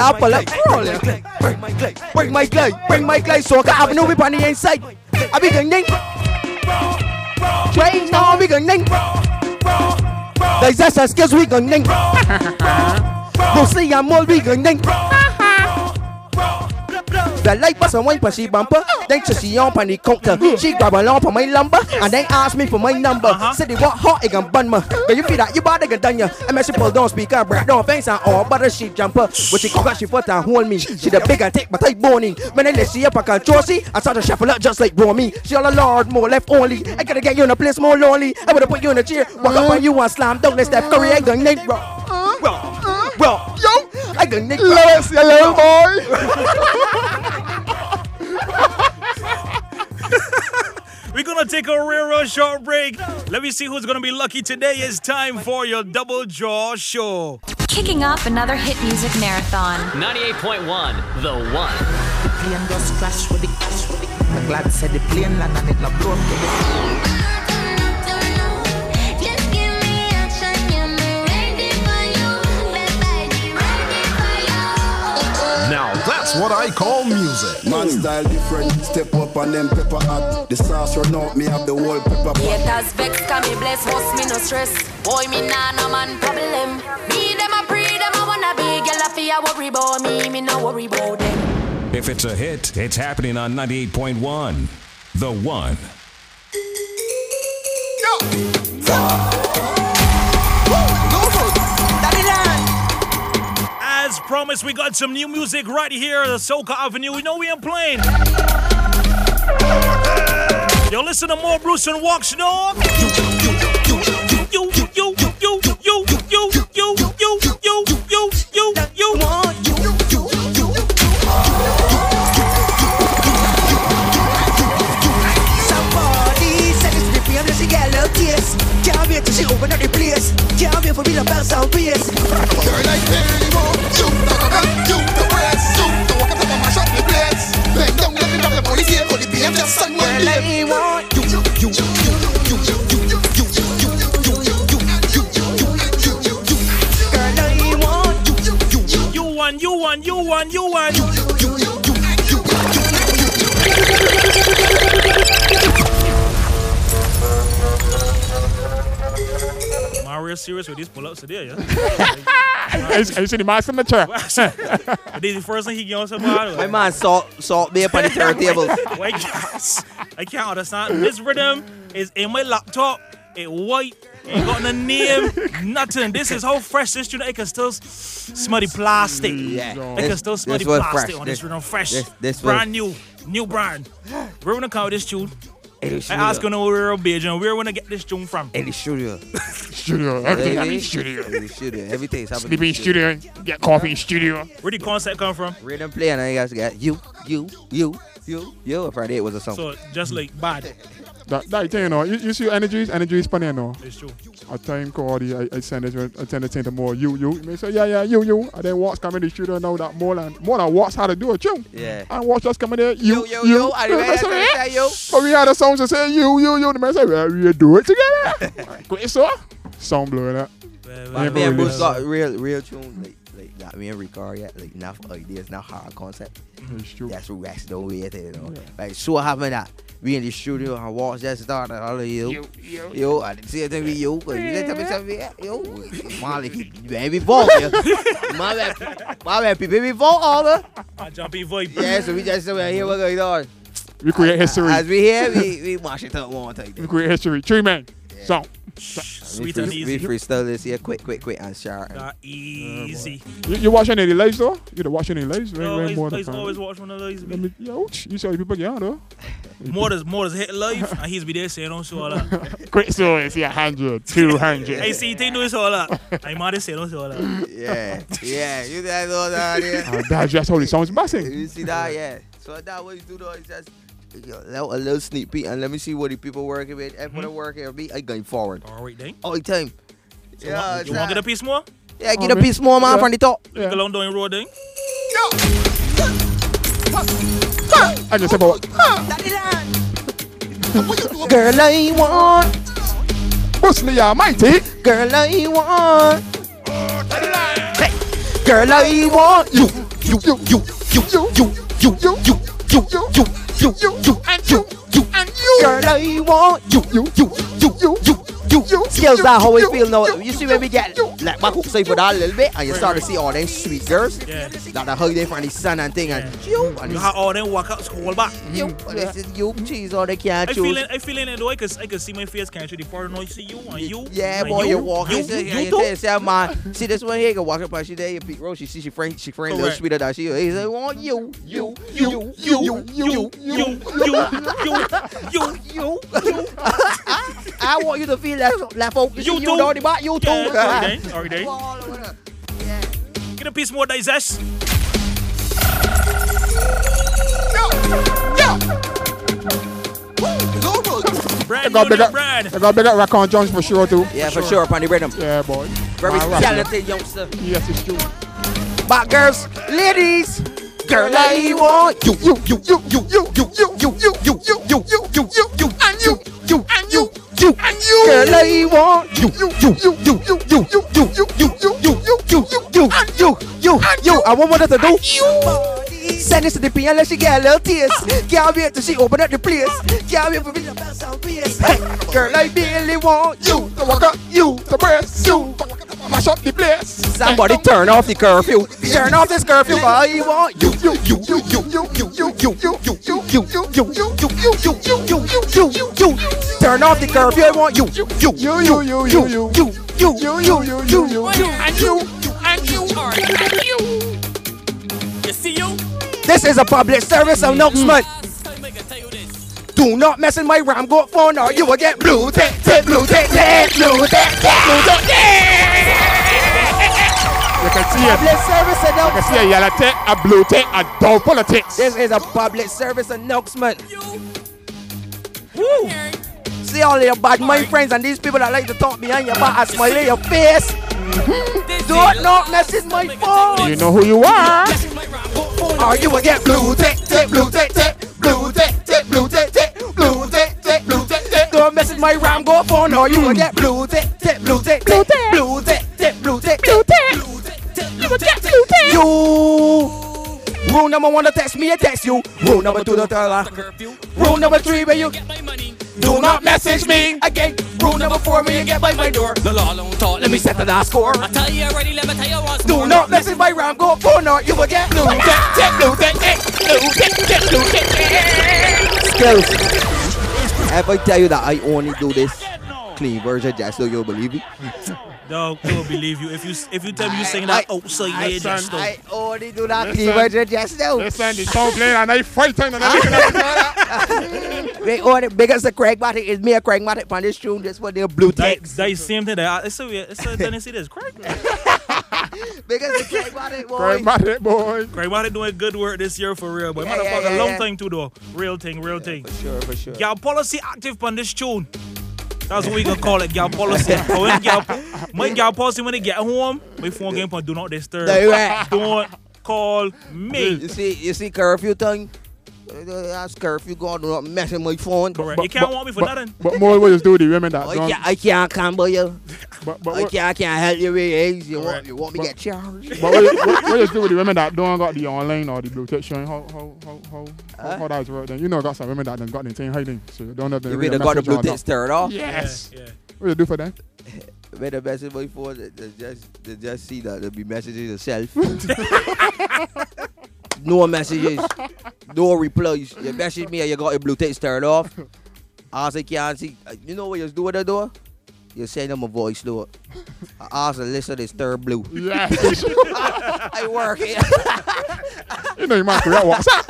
I'll pull up, crawl here. Bring my glide, bring my glide, bring my glide, Soca Avenue, we on the inside. I be going ding. Train now, we going ding. The disaster skills, we going ding. Bruce Lee Almighty, we going ding. The light bus and wine but she bumper. Then she on the counter. She grab along for my lumber and then ask me for my number. Said they want hot, it can bun me. But you feel that you body can done ya. And she pull down speaker, bro. Don't face and all but she jumper. But she got she foot and hold me. She the big and take my tight boning. When I let she up I control she. I start to shuffle up just like bro me. She all a lord more left only. I gotta get you in a place more lonely. I wanna put you in a chair. Walk up on you and slam down. Let's step Curry. I done name bro. Bro. Yo. I done name bro. Let's your little boy. We're gonna take a real short break. Let me see who's gonna be lucky today. It's time for your Double Draw Show. Kicking off another hit music marathon. 98.1, The One. The plane just crashed with the crash. The glad said the plane landed and it not broke. Just give me action, I'm ready for you. Now that's what I call music. Man style different, step up and then pepper up. The sauce run out, me have the whole pepper. Haters vex, can me bless, most me no stress. Boy, me nah no man problem. Me them a breed, them I wanna be. Girl, I fear worry about me, me no worry about them. If it's a hit, it's happening on 98.1. The One. As promised, we got some new music right here at Soca Avenue. We know we ain't playing. Yo, listen to more Bruce and Walks, dog. Somebody said it's the PM that she got love tears. Can't wait till she open up the place. Can't wait for me to bounce on face. Girl, I can't anymore. You won. Am I real serious with these pull-ups today, yeah? I see the mask in the chair. This is the first thing he gave us about. My man salt me up on the turntable. I can't understand. This rhythm is in my laptop. It white. Ain't got no name. Nothing. This is how fresh this tune. I can still smell the plastic. Yeah. I can still smell the plastic fresh. On this rhythm. Fresh. This brand new. New brand. We're going to call this tune. I ask you know where we're gonna get this tune from. In the studio. Everything in the studio. Everything is happening. Sleep in the studio. Get coffee in the studio. Where the concept come from? Rhythm play and I guys got you. Friday it was a song. So just like bad. That thing, you know, you see energy is funny, you know. It's true. A time called I send it to more you. They say you. And then what's coming to the studio now that more than what's how to do a tune. Yeah. And what's just coming there you. And they say you. So we had the songs that say you. The man say well, we do it together. Quick so. Sound blowing up. My man Bruce got real tune like that. Me and Ricardo got like enough ideas, not hard concept. It's true. That's what that's the way it is, you know. Yeah. Like so having that. We in the studio and watch that start and all of you. Yo, I didn't see it with you, but you didn't tell me something. Yo, Molly, baby, vote. My man, baby, vote all of I jump in voice. Yeah, so we just say, here we're going on. We create history. As we here, we mash it up one time. We create history. Tree man. So sweet and easy. We freestyle this here, quick, and share. Easy. You watch any of the lives though? You don't watch any lives? Always watch one of the lives. You see how people get out though. More does hit live, and he's be there saying, don't say all that. Quick, so it's 100, 200. Hey, see, they do this all that. I'm mad to say, don't say all that. Yeah, you guys all that. Yeah. That's just how it sounds massive. You see that, yeah. So that way you do though, it's just a little sneak peek, and let me see what the people working with. If I work with me, I going forward. All right, then. All the time. So yeah, you want to get a piece more? Yeah, get a piece more, man, from the top. Yeah. Go down the road, then. I just said, girl, I want Bruce Lee Almighty. Girl, I want. Hey, girl, I want you. Girl, I want you. Skills that how we feel now. You see when we get like back up for that a little bit, and you start to see all them sweet girls. Yeah. Like the hug they from the sun and thing, and you have all them walk out scroll back. This is you cheese all they can't choose. I feeling it though, I can see my face can't show the part. No, you see you and you. Yeah, and boy, you walk. See this one here, you can walk up and she there, you peep roll. She see she friend little sweeter than she. He say, want you. I want you to feel that focus. You too. You too. All right. Yeah. Get a piece more digest. Brand. I got bigger Rakan Jones for sure too. Yeah, for sure. Pandy rhythm. Yeah, boy. Very talented youngster. Yes, it's true. But girls, ladies. Girl, I want you. Girl, I want you. I want what to do. Send this to the piano, let she get a little tears. Can't wait till she open up the place. Can't wait for me to bounce out face. Girl, I really want you to walk up, you to press, you mash up the place. Somebody turn off the curfew. Turn off this curfew. I want you. Turn off the curfew. I want you. You see you. This is a public service announcement. Do not mess in my Ramgo phone or you will get blue tick. You can see it. Public service announcement. You can see a yellow tick, a blue tick, a dull politics. This is a public service announcement. Woo. See all your bad mind friends and these people that like to talk behind your back and smile in your face. Do not message my phone. You know who you are. Or you will get blue tick, tick, blue tick, tick, blue tick, tick, blue tick, tick, blue tick, tick, blue tick, tick. Don't message my Ramgo phone or you will get blue tick, tick, blue tick, tick, blue tick, tick, blue tick, blue tick, blue tick. You. Rule number one, don't text me, I text you. Rule number two, don't tell her. Rule number three, when you get my money, do not message me again. Rule number four, when you get by my door, the law don't talk. Let me set the last score. I tell you already, let me tell you once. Do not message my Ram, go phone or you will get blue tick, tick, blue tick, tick, blue tick, tick, blue tick. Skills. If I tell you that I only do this clean version, just so you'll believe it. Dog, no, will believe you. If you tell me you sing that outside, I only do that cleavage just now. Listen, the song playing and I fighting and I biggest crackmatic is me a crackmatic on this tune. That's what they're blue ticks. That is same thing. It's a tendency that's crackmatic. Biggest crackmatic boy. Crackmatic doing good work this year for real, boy. Long time too though. Real thing. For sure. Y'all policy active on this tune. That's what we can call it, girl policy. My girl policy when they get home, my phone game on do not disturb. Don't call me. You see curfew thing? That's curfew going, do not mess with my phone. Correct. You can't want me for nothing. But more what you do with the women that I can't combo you. I can't help you with eggs. You want me to get charged. But what you do with the women that don't got the online or the blue tick showing? How that's right then? You know, got some women that done got the thing hiding, so you don't have the. You really got the blue tick stirred off. Yes. Yeah. What you do for them? When the message my phone, they just see that they be messaging themselves. No messages, no replies. You message me and you got your blue tick stirred off. I say can't see. You know what you do with the door? You send him a voice note. I asked the listener is third blue. Yeah. I work it. You know you might create WhatsApp.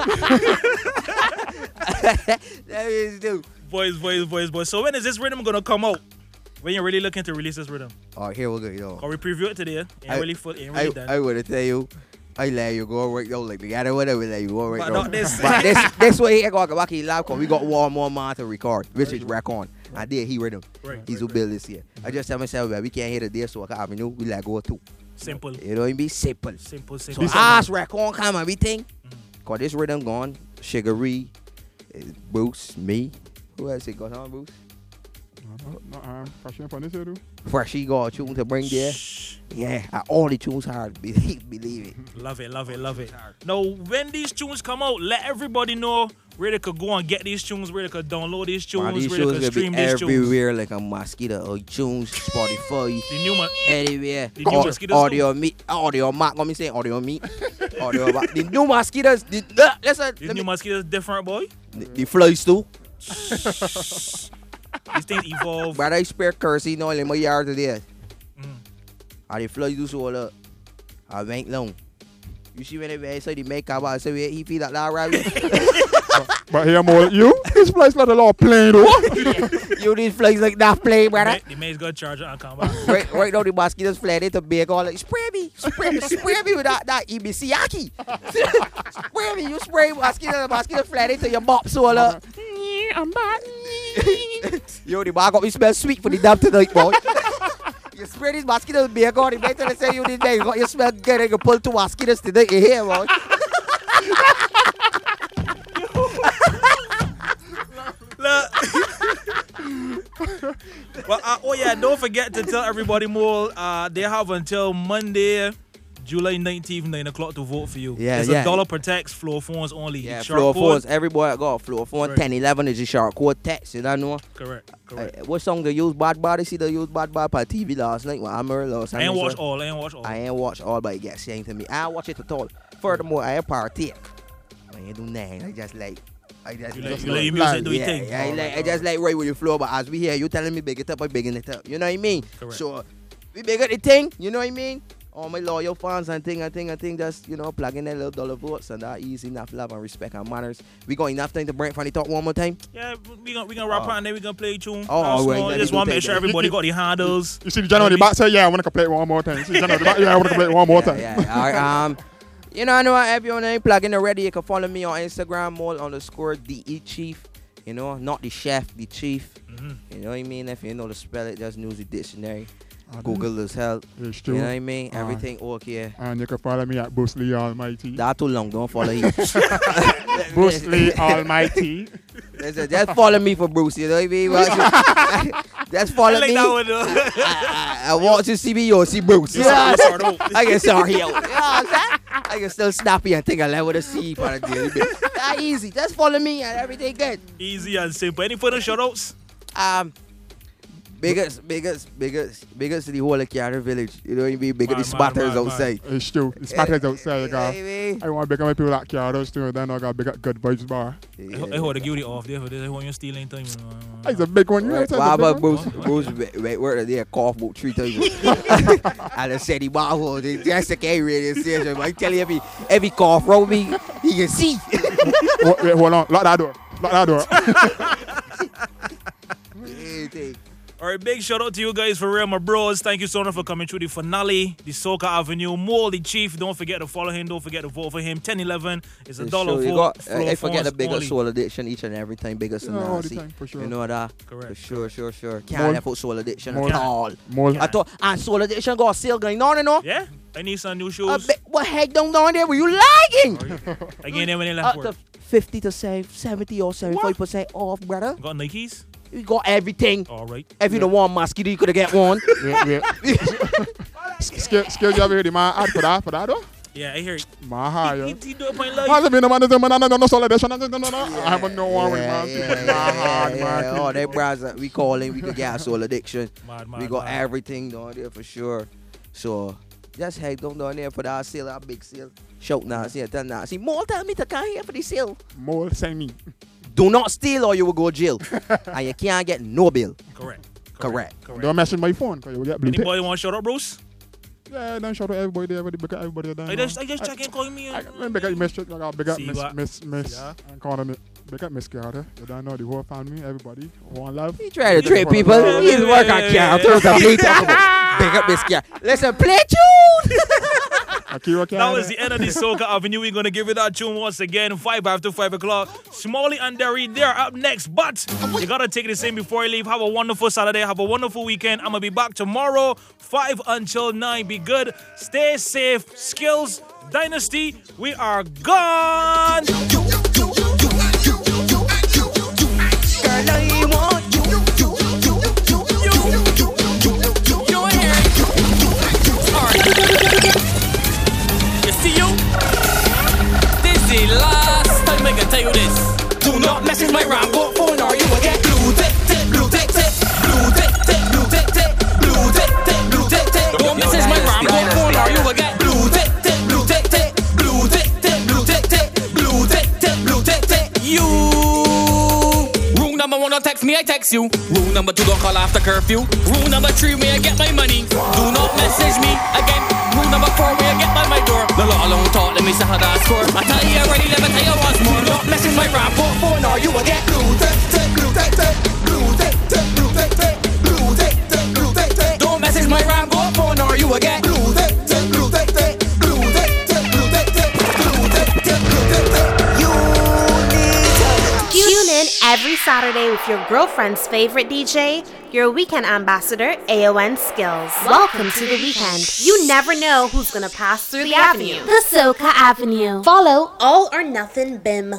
That is do. Boys. So when is this rhythm gonna come out? When you're really looking to release this rhythm? Oh, here we go, you know. Or we preview it today. Ain't really done. I wanna tell you. I let you go right now, like the other one, I will let you go right now. But not this. But this way here, I go back in lab, because we got one more month to record, which is Rack On. Right. And there he rhythm. Right. He's who build this here. I just tell myself, we can't hear the day, so Soca Avenue, we let go too. Simple. You know what I mean? Simple. So ask Rack On, come and everything. Because this rhythm gone, Sugary, Bruce, me. Who else it got on, Bruce? Freshie got a tune to bring there. Yeah, I only tunes hard. Believe it. Love it. Now, when these tunes come out, let everybody know where they could go and get these tunes, where they could download these tunes, where they could stream these tunes. Everywhere, like a mosquito, or tunes, Spotify, anywhere. The new mosquitoes. Audio Mac. The new mosquitoes. The new mosquitoes different, boy. The flies too. These things evolve. But I spare currency now in my yard today. And the flies do so up. I went long. You see when they say the makeup, I say he feel like that right. But here more you, this place not a lot of plane though. You these flies like that plane, brother. The man's got charger and come back. Right now the mosquitoes flying into big all like spray me with that EBC yaki. Spray me, you spray mosquitoes, the mosquitoes flying into your mop so up. I'm back. Yo, the bar got me smell sweet for the damn tonight, boy. You spray these mosquitoes beer on the night and say you this day, you got your smell good and you pull two mosquitoes today in here, boy. Well, don't forget to tell everybody more. They have until Monday, July 19th, 9 o'clock to vote for you. Yeah, it's $1 per text, floor phones only. Yeah, floor phones. Every boy I got a floor phone. 10-11 is a shark code text, you know? No? Correct. What song they use Bad Bad? They see they use Bad Bad by TV last night. I ain't watch all, but it gets saying to me. I watch it at all. Furthermore, I ain't partake. I ain't do nothing. I just right with your floor, but as we hear you telling me big it up, I bigging it up. You know what I mean? Correct. So, we bigger the thing, you know what I mean? All my loyal fans and thing, just, you know, plugging their little dollar votes and that easy enough love and respect and manners. We got enough time to break from the top one more time? Yeah, we gonna wrap up and then we gonna play a tune. I just want to make sure everybody got the handles. You see the general on the back say, yeah, I want to play it one more time. You see the general on the back, yeah, I want to play it one more time. Yeah. All right, you know, I know I have your name plugging already. You can follow me on Instagram, mol_DE Chief. You know, not the chef, the chief. You know what I mean? If you know the spell it, just use the dictionary. Google as hell. It's true. You know what I mean? Everything okay. And you can follow me at Bruce Lee Almighty. That too long. Don't follow him. Bruce Lee Almighty. Just follow me for Bruce. You know what I mean? Just follow me. I want to see me. You see Bruce. Yeah. I can start here. You know what I'm saying? I can still snap you and think I like what I see for a daily bit. That easy. Just follow me and everything good. Easy and simple. Any further shoutouts? Biggest to the whole of Kiara Village. You know what I mean? Bigger the spatters outside. It's true. The spatters outside, guys. I want to bigger my people like Kiara too, and then I got bigger Good Vibes Bar. I hold the guilty off there for this. I want you to steal anytime. It's a big one. Right, why about Bruce? Where they cough about 3 times? And I said the bar hole. That's the radio station. I tell you, every cough round me, he can see. Wait, hold on. Lock that door. Alright, big shout out to you guys for real, my bros. Thank you so much for coming through the finale, the Soca Avenue. Moldy Chief, don't forget to follow him, don't forget to vote for him. 10-11 is $1 vote. I forget the biggest Soul Addiction each and every time, biggest nasty. For sure. You know that? Correct. For sure. Can't afford Soul Addiction at all. And Soul Addiction got a sale going on, you know? Yeah. I need some new shoes. What heck down there? Were you lagging? Again, they left work. Up to 50 to 70 or 75% off, brother. Got Nikes? We got everything. All right. If you don't want mosquito, you could have get one. Skill, you ever hear the man ad for that though? Yeah, I hear it. My heart, yo. He do it by life. I haven't no one with my heart. Oh, they brands that we call in, we could get a Soul Addiction. We got everything down there for sure. So, just head down there for that sale, that big sale. Shout Nancy, tell Nancy. Mole tell me to come here for the sale. Mole send me. Do not steal or you will go jail. And you can't get no bill. Correct. Correct. Don't mention my phone. Anybody want to shout out, Bruce? Yeah, don't shout out everybody there, because everybody there. I just check in, call me. I big up Miss, Miss, I'm calling it. Big up Miss Kiara. You don't know the whole family, everybody, one love. He tried to trick people. He's working on Kiara. Big up Miss Kiara. Listen, play tune. That was the end of the Soca Avenue. We're going to give it that tune once again, 5 after 5 o'clock. Smalley and Derry, they're up next. But you got to take this in before you leave. Have a wonderful Saturday. Have a wonderful weekend. I'm going to be back tomorrow, 5 until 9. Be good. Stay safe. Skills Dynasty, we are gone. Last time I can tell you this. Do not message my Rambo phone or you will get blue tick tick, blue tick tick, blue tick tick, blue tick tick, blue tick tick, blue tick tick. Don't message my Rambo phone or you will get blue tick tick, blue tick tick, blue tick tick, blue tick tick, blue tick tick, blue tick tick. You rule number 1 don't text me, I text you. Rule number 2 don't call after curfew. Rule number 3 may I get my money. Do not message me again. Rule number 4, we'll get by my door. No lot alone talk, let me see how that score. I tell you already, let me tell you once more. Not messing my rap for phone or you will get blue tick tick, blue tick tick, blue tick tick, blue tick tick, blue tick tick, blue tick tick. Don't message my rap for phone or you will get blue tick tick, blue tick tick, blue tick tick, blue tick tick, blue tick tick, blue tick tick. You need to tune in every Saturday with your girlfriend's favorite DJ, your weekend ambassador, AON Skills. Welcome to the weekend. You never know who's going to pass through the avenue. The Soca Avenue. Follow All or Nothing BIM.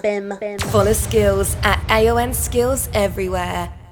Follow Skills at AON Skills everywhere.